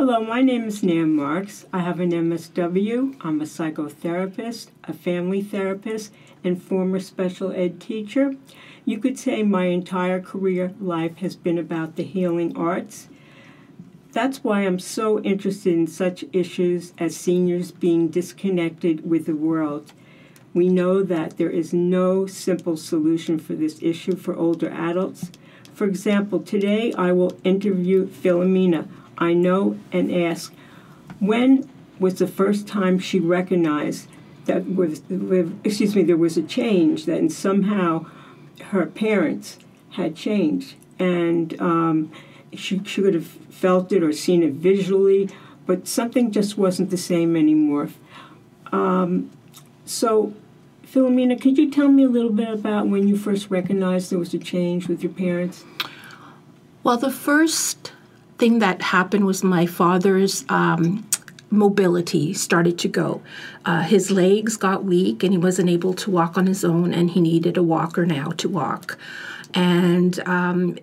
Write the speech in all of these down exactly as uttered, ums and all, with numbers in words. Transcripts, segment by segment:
Hello, my name is Nan Marks. I have an M S W. I'm a psychotherapist, a family therapist, and former special ed teacher. You could say my entire career life has been about the healing arts. That's why I'm so interested in such issues as seniors being disconnected with the world. We know that there is no simple solution for this issue for older adults. For example, today I will interview Philomena. I know and ask, when was the first time she recognized that was, excuse me, there was a change, that somehow her parents had changed? And um, she, she could have felt it or seen it visually, but something just wasn't the same anymore. Um, so, Philomena, could you tell me a little bit about when you first recognized there was a change with your parents? Well, the first thing that happened was my father's um, mobility started to go. Uh, his legs got weak and he wasn't able to walk on his own, and he needed a walker now to walk. And um,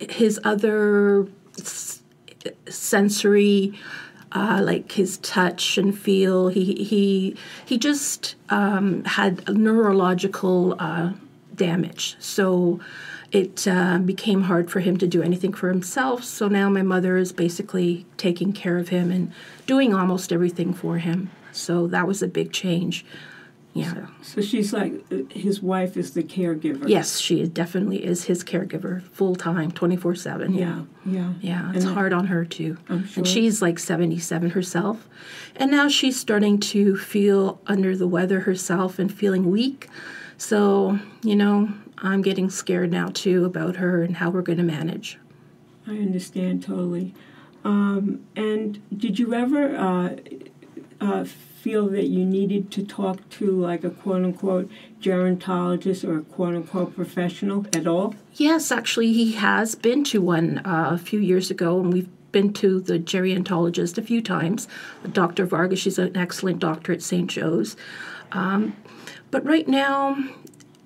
his other sensory, uh, like his touch and feel, he, he, he just um, had neurological uh, damage. So it uh, became hard for him to do anything for himself, so now my mother is basically taking care of him and doing almost everything for him. So that was a big change. Yeah. So, so she's like, his wife is the caregiver. Yes, she definitely is his caregiver, full-time, twenty-four seven. Yeah, yeah. Yeah, it's and hard on her, too. I'm sure. And she's like seventy-seven herself. And now she's starting to feel under the weather herself and feeling weak. So, you know, I'm getting scared now, too, about her and how we're going to manage. I understand totally. Um, and did you ever uh, uh, feel that you needed to talk to, like, a quote-unquote gerontologist or a quote-unquote professional at all? Yes, actually, he has been to one uh, a few years ago, and we've been to the gerontologist a few times, Doctor Vargas. She's an excellent doctor at Saint Joe's. Um, but right now,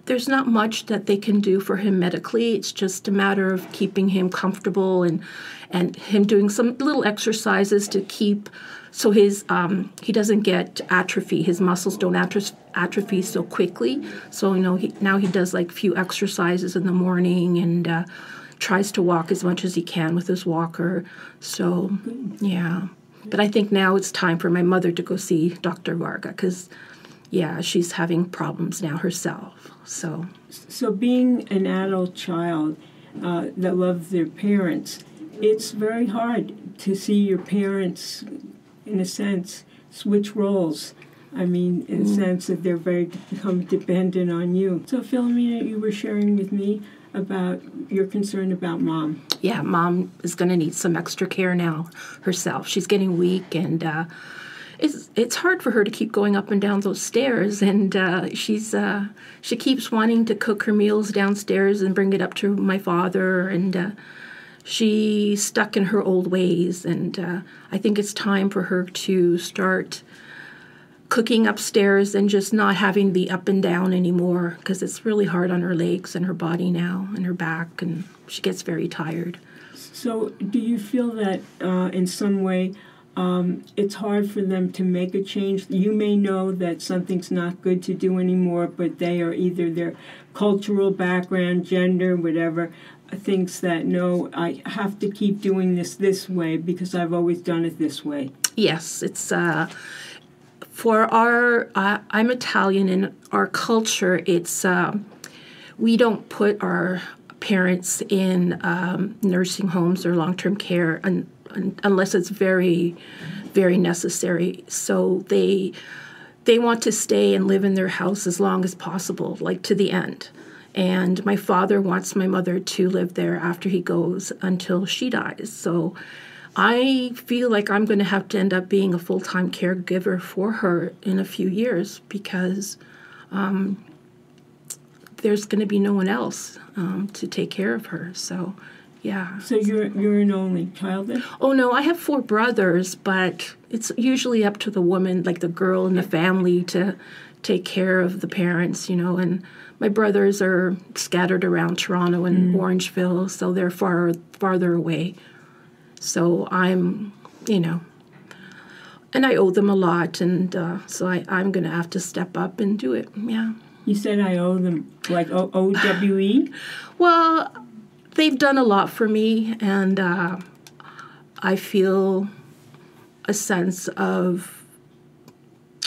there's not much that they can do for him medically. It's just a matter of keeping him comfortable and and him doing some little exercises to keep so his um, he doesn't get atrophy. His muscles don't atrophy so quickly. So you know he, now he does like few exercises in the morning and uh, tries to walk as much as he can with his walker. So yeah, but I think now it's time for my mother to go see Doctor Varga, because yeah, she's having problems now herself. So, so being an adult child uh, that loves their parents, it's very hard to see your parents, in a sense, switch roles. I mean, in the sense that they're very become dependent on you. So, Philomena, you were sharing with me about your concern about Mom. Yeah, Mom is going to need some extra care now herself. She's getting weak and Uh, It's, it's hard for her to keep going up and down those stairs, and uh, she's uh, she keeps wanting to cook her meals downstairs and bring it up to my father, and uh, she's stuck in her old ways, and uh, I think it's time for her to start cooking upstairs and just not having the up and down anymore, because it's really hard on her legs and her body now and her back, and she gets very tired. So do you feel that uh, in some way Um, it's hard for them to make a change? You may know that something's not good to do anymore, but they are either their cultural background, gender, whatever, thinks that, no, I have to keep doing this this way because I've always done it this way. Yes, it's uh, for our, uh, I'm Italian, and our culture, it's, uh, we don't put our parents in um, nursing homes or long-term care and unless it's very, very necessary. So they they want to stay and live in their house as long as possible, like to the end. And my father wants my mother to live there after he goes until she dies. So I feel like I'm going to have to end up being a full-time caregiver for her in a few years, because um, there's going to be no one else um, to take care of her. So yeah. So you're you're an only child then? Oh no, I have four brothers, but it's usually up to the woman, like the girl in the family, to take care of the parents, you know. And my brothers are scattered around Toronto and mm. Orangeville, so they're far farther away. So I'm you know, and I owe them a lot, and uh, so I, I'm going to have to step up and do it, yeah. You said I owe them, like O W E? Well, they've done a lot for me, and uh, I feel a sense of,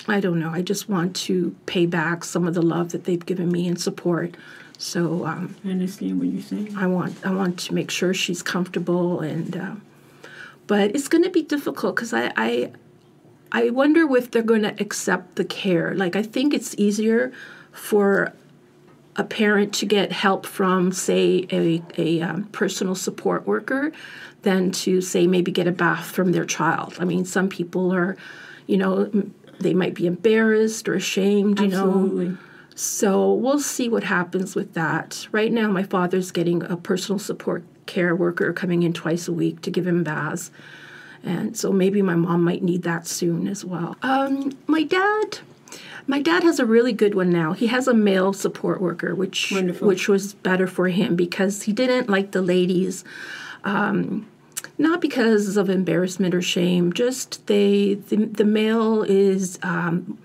I don't know, I just want to pay back some of the love that they've given me and support. So um, I understand what you're saying. I want, I want to make sure she's comfortable, and uh, but it's going to be difficult because I, I, I wonder if they're going to accept the care. Like, I think it's easier for a parent to get help from, say, a, a um, personal support worker than to, say, maybe get a bath from their child. I mean, some people are, you know, they might be embarrassed or ashamed, you Absolutely. know. So we'll see what happens with that. Right now, my father's getting a personal support care worker coming in twice a week to give him baths. And so maybe my mom might need that soon as well. Um, my dad... My dad has a really good one now. He has a male support worker, which Wonderful. which was better for him because he didn't like the ladies, um, not because of embarrassment or shame. Just they the, the male is um,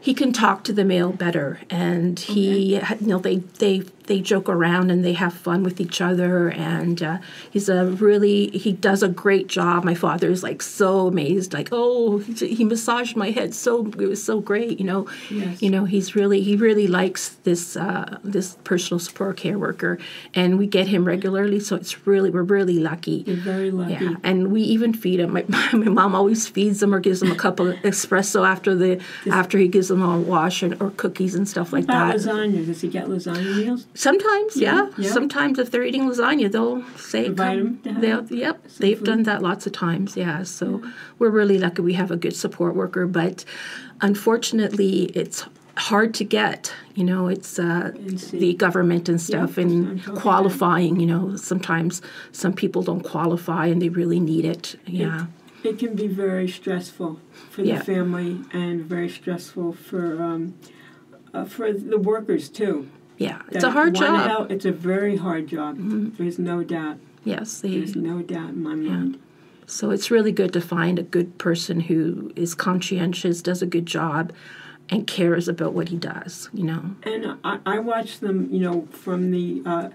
he can talk to the male better, and he okay. you know they they they joke around and they have fun with each other, and uh, he's a really he does a great job. My father is like so amazed, like, oh, he massaged my head so it was so great, you know. Yes. You know, he's really he really likes this uh, this personal support care worker, and we get him regularly, so it's really we're really lucky. You're very lucky. Yeah, and we even feed him. My my mom always feeds him or gives him a cup of espresso after the after he gives. them all wash and, or cookies and stuff like that. Lasagna? Does he get lasagna meals? Sometimes, yeah. yeah. Sometimes if they're eating lasagna, they'll say, Invite come. Them they'll, yep, they've food. done that lots of times, yeah. So yeah. we're really lucky we have a good support worker, but unfortunately it's hard to get, you know, it's uh, the government and stuff yeah, and qualifying, that. you know. Sometimes some people don't qualify and they really need it, yeah. It, It can be very stressful for the yeah. family and very stressful for um, uh, for the workers, too. Yeah, it's that a hard job. Help, it's a very hard job. Mm-hmm. There's no doubt. Yes. They, There's no doubt in my yeah. mind. So it's really good to find a good person who is conscientious, does a good job, and cares about what he does, you know. And I, I watch them, you know, from the... Uh,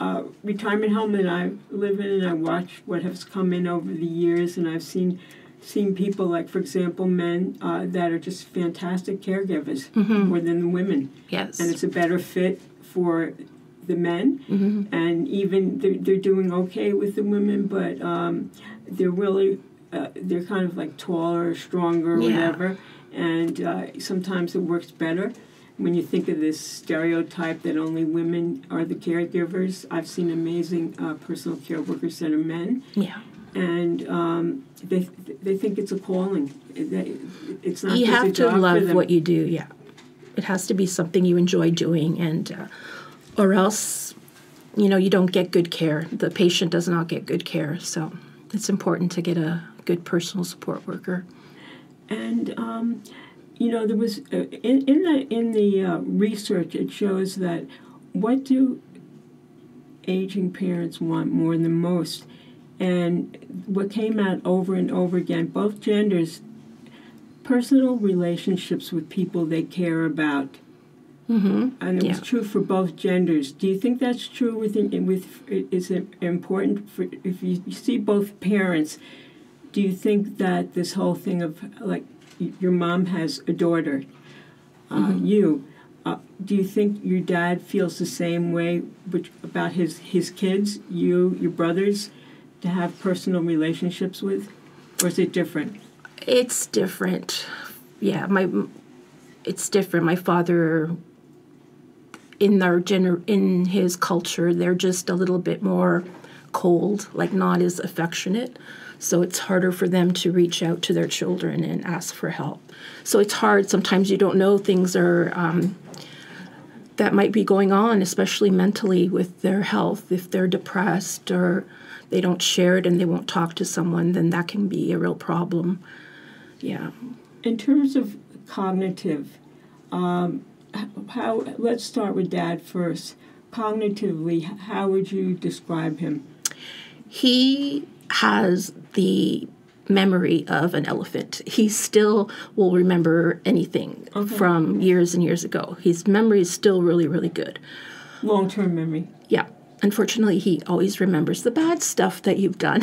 Uh, retirement home that I live in, and I watch what has come in over the years, and I've seen seen people like, for example, men uh, that are just fantastic caregivers mm-hmm. more than the women. Yes. And it's a better fit for the men, mm-hmm. and even they're, they're doing okay with the women, but um, they're really, uh, they're kind of like taller, stronger, yeah. whatever, and uh, sometimes it works better. When you think of this stereotype that only women are the caregivers, I've seen amazing uh, personal care workers that are men. Yeah. And um, they th they think it's a calling. They, it's not. You just have a job to love what you do. Yeah. It has to be something you enjoy doing, and uh, or else, you know, you don't get good care. The patient does not get good care, so it's important to get a good personal support worker. And. Um, You know, there was uh, in in the in the uh, research. It shows that what do aging parents want more than most, and what came out over and over again, both genders, personal relationships with people they care about, mm-hmm. and it yeah. was true for both genders. Do you think that's true within with is it important for if you, you see both parents? Do you think that this whole thing of like your mom has a daughter, uh, mm-hmm. you, uh, do you think your dad feels the same way which, about his, his kids, you, your brothers, to have personal relationships with? Or is it different? It's different. Yeah, my, it's different. My father, in, their gener in his culture, they're just a little bit more cold, like not as affectionate. So it's harder for them to reach out to their children and ask for help. So it's hard. Sometimes you don't know things are um, that might be going on, especially mentally with their health. If they're depressed or they don't share it and they won't talk to someone, then that can be a real problem. Yeah. In terms of cognitive, um, how? Let's start with Dad first. Cognitively, how would you describe him? He has the memory of an elephant. He still will remember anything okay. from years and years ago. His memory is still really, really good. Long-term memory. Yeah. Unfortunately, he always remembers the bad stuff that you've done.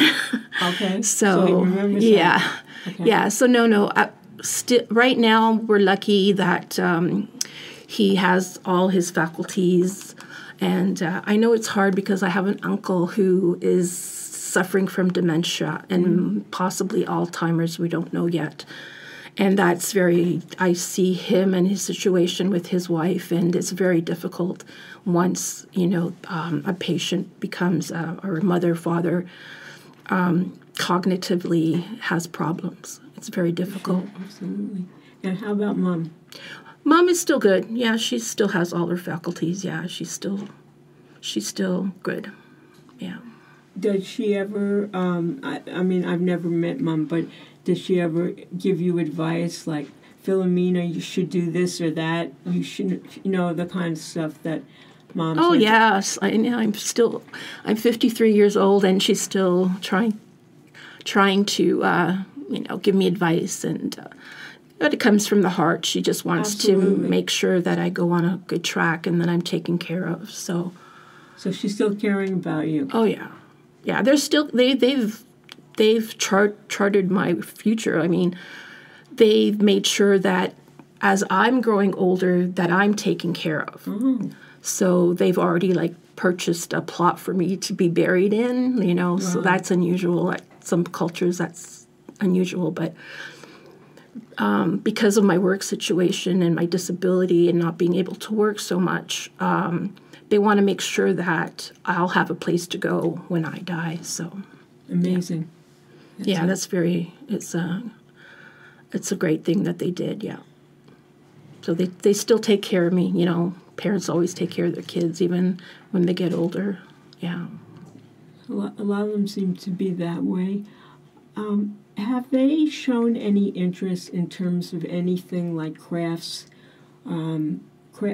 Okay. So, so he remembers yeah. Okay. Yeah. So, no, no. I, sti- right now, we're lucky that um, he has all his faculties. And uh, I know it's hard because I have an uncle who is suffering from dementia and mm. possibly Alzheimer's. We don't know yet. And that's very, I see him and his situation with his wife, and it's very difficult once, you know, um, a patient becomes, a, or a mother, father, um, cognitively has problems. It's very difficult. Sure, absolutely. And how about Mom? Mom is still good. Yeah, she still has all her faculties. Yeah, she's still, she's still good. Yeah. Does she ever, um, I, I mean, I've never met Mom, but does she ever give you advice like, Philomena, you should do this or that? You shouldn't, you know, the kind of stuff that Mom says. Oh, like. Yes. I, I'm still, I'm fifty-three years old, and she's still trying, trying to, uh, you know, give me advice. And uh, but it comes from the heart. She just wants Absolutely. To make sure that I go on a good track and that I'm taken care of. So, So she's still caring about you. Oh, yeah. Yeah, they're still they they've they've chart, charted my future. I mean, they've made sure that as I'm growing older, that I'm taken care of. Mm-hmm. So they've already like purchased a plot for me to be buried in. You know, wow. So that's unusual. At some cultures, that's unusual. But um, because of my work situation and my disability and not being able to work so much. Um, They want to make sure that I'll have a place to go when I die. So amazing. Yeah, that's, yeah, that's very. It's a. It's a great thing that they did. Yeah. So they they still take care of me. You know, parents always take care of their kids, even when they get older. Yeah. A lot, a lot of them seem to be that way. Um, have they shown any interest in terms of anything like crafts? Um,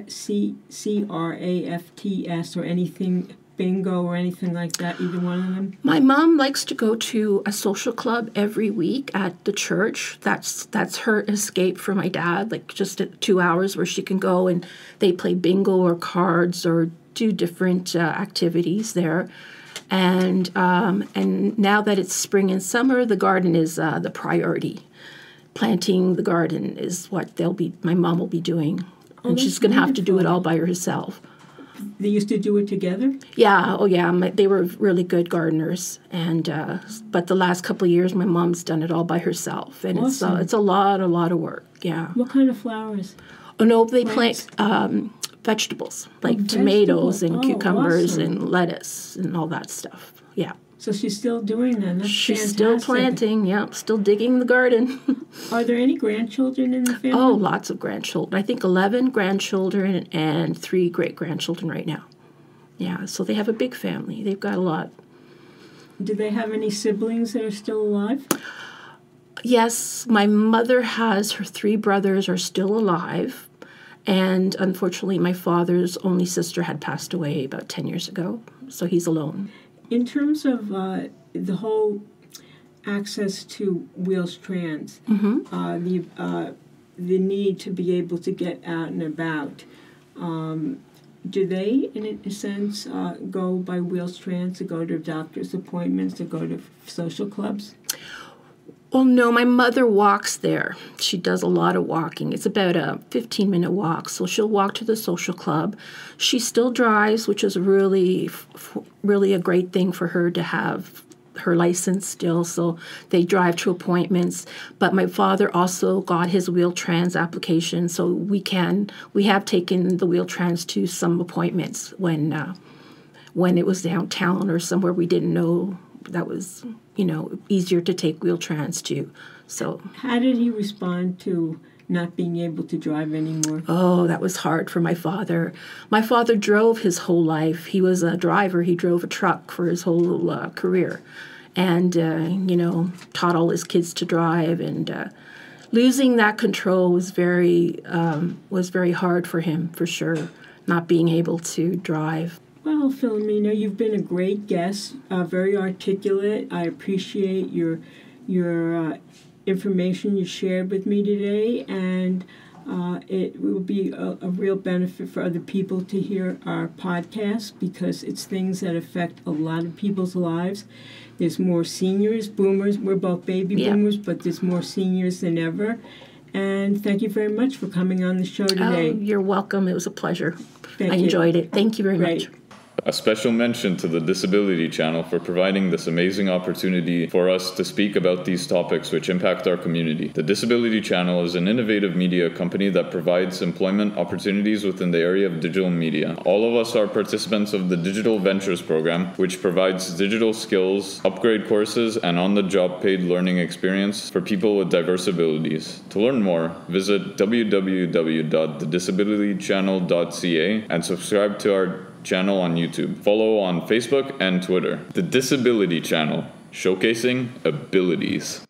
C C R A F T S or anything, bingo or anything like that, either one of them? My mom likes to go to a social club every week at the church. That's that's her escape from my dad, like just two hours where she can go and they play bingo or cards or do different uh, activities there. And um, and now that it's spring and summer, the garden is uh, the priority. Planting the garden is what they'll be. My mom will be doing. And oh, she's going to have to do it all by herself. They used to do it together? Yeah. Oh, yeah. My, they were really good gardeners. and uh, But the last couple of years, my mom's done it all by herself. And awesome. it's uh, it's a lot, a lot of work. Yeah. What kind of flowers? Oh, no, they Plants? plant um, vegetables, like oh, tomatoes vegetables. and oh, cucumbers awesome. and lettuce and all that stuff. Yeah. So she's still doing that. That's she's fantastic. Still planting, yeah, still digging the garden. Are there any grandchildren in the family? Oh, lots of grandchildren. I think eleven grandchildren and three great-grandchildren right now. Yeah, so they have a big family. They've got a lot. Do they have any siblings that are still alive? Yes, my mother has. Her three brothers are still alive. And unfortunately, my father's only sister had passed away about ten years ago, so he's alone. In terms of uh, the whole access to Wheel-Trans, mm-hmm. uh, the uh, the need to be able to get out and about, um, do they, in a sense, uh, go by Wheel-Trans to go to doctor's appointments, to go to social clubs? Well, no, my mother walks there. She does a lot of walking. It's about a fifteen-minute walk, so she'll walk to the social club. She still drives, which is really, really a great thing for her to have her license still, so they drive to appointments. But my father also got his Wheel-Trans application, so we can, we have taken the Wheel-Trans to some appointments when, uh, when it was downtown or somewhere we didn't know that was... you know, easier to take Wheel-Trans to. So how did he respond to not being able to drive anymore? Oh, that was hard for my father. My father drove his whole life. He was a driver. He drove a truck for his whole uh, career and, uh, you know, taught all his kids to drive. And uh, losing that control was very, um, was very hard for him, for sure, not being able to drive. Well, Philomena, you've been a great guest, uh, very articulate. I appreciate your your uh, information you shared with me today, and uh, it will be a, a real benefit for other people to hear our podcast, because it's things that affect a lot of people's lives. There's more seniors, boomers. We're both baby yeah. boomers, but there's more seniors than ever. And thank you very much for coming on the show today. Oh, you're welcome. It was a pleasure. Thank I you. enjoyed it. Thank you very Great. much. A special mention to the Disability Channel for providing this amazing opportunity for us to speak about these topics which impact our community. The Disability Channel is an innovative media company that provides employment opportunities within the area of digital media. All of us are participants of the Digital Ventures Program, which provides digital skills, upgrade courses, and on-the-job paid learning experience for people with diverse abilities. To learn more, visit w w w dot the disability channel dot c a and subscribe to our channel on YouTube. Follow on Facebook and Twitter. The Disability Channel, showcasing abilities.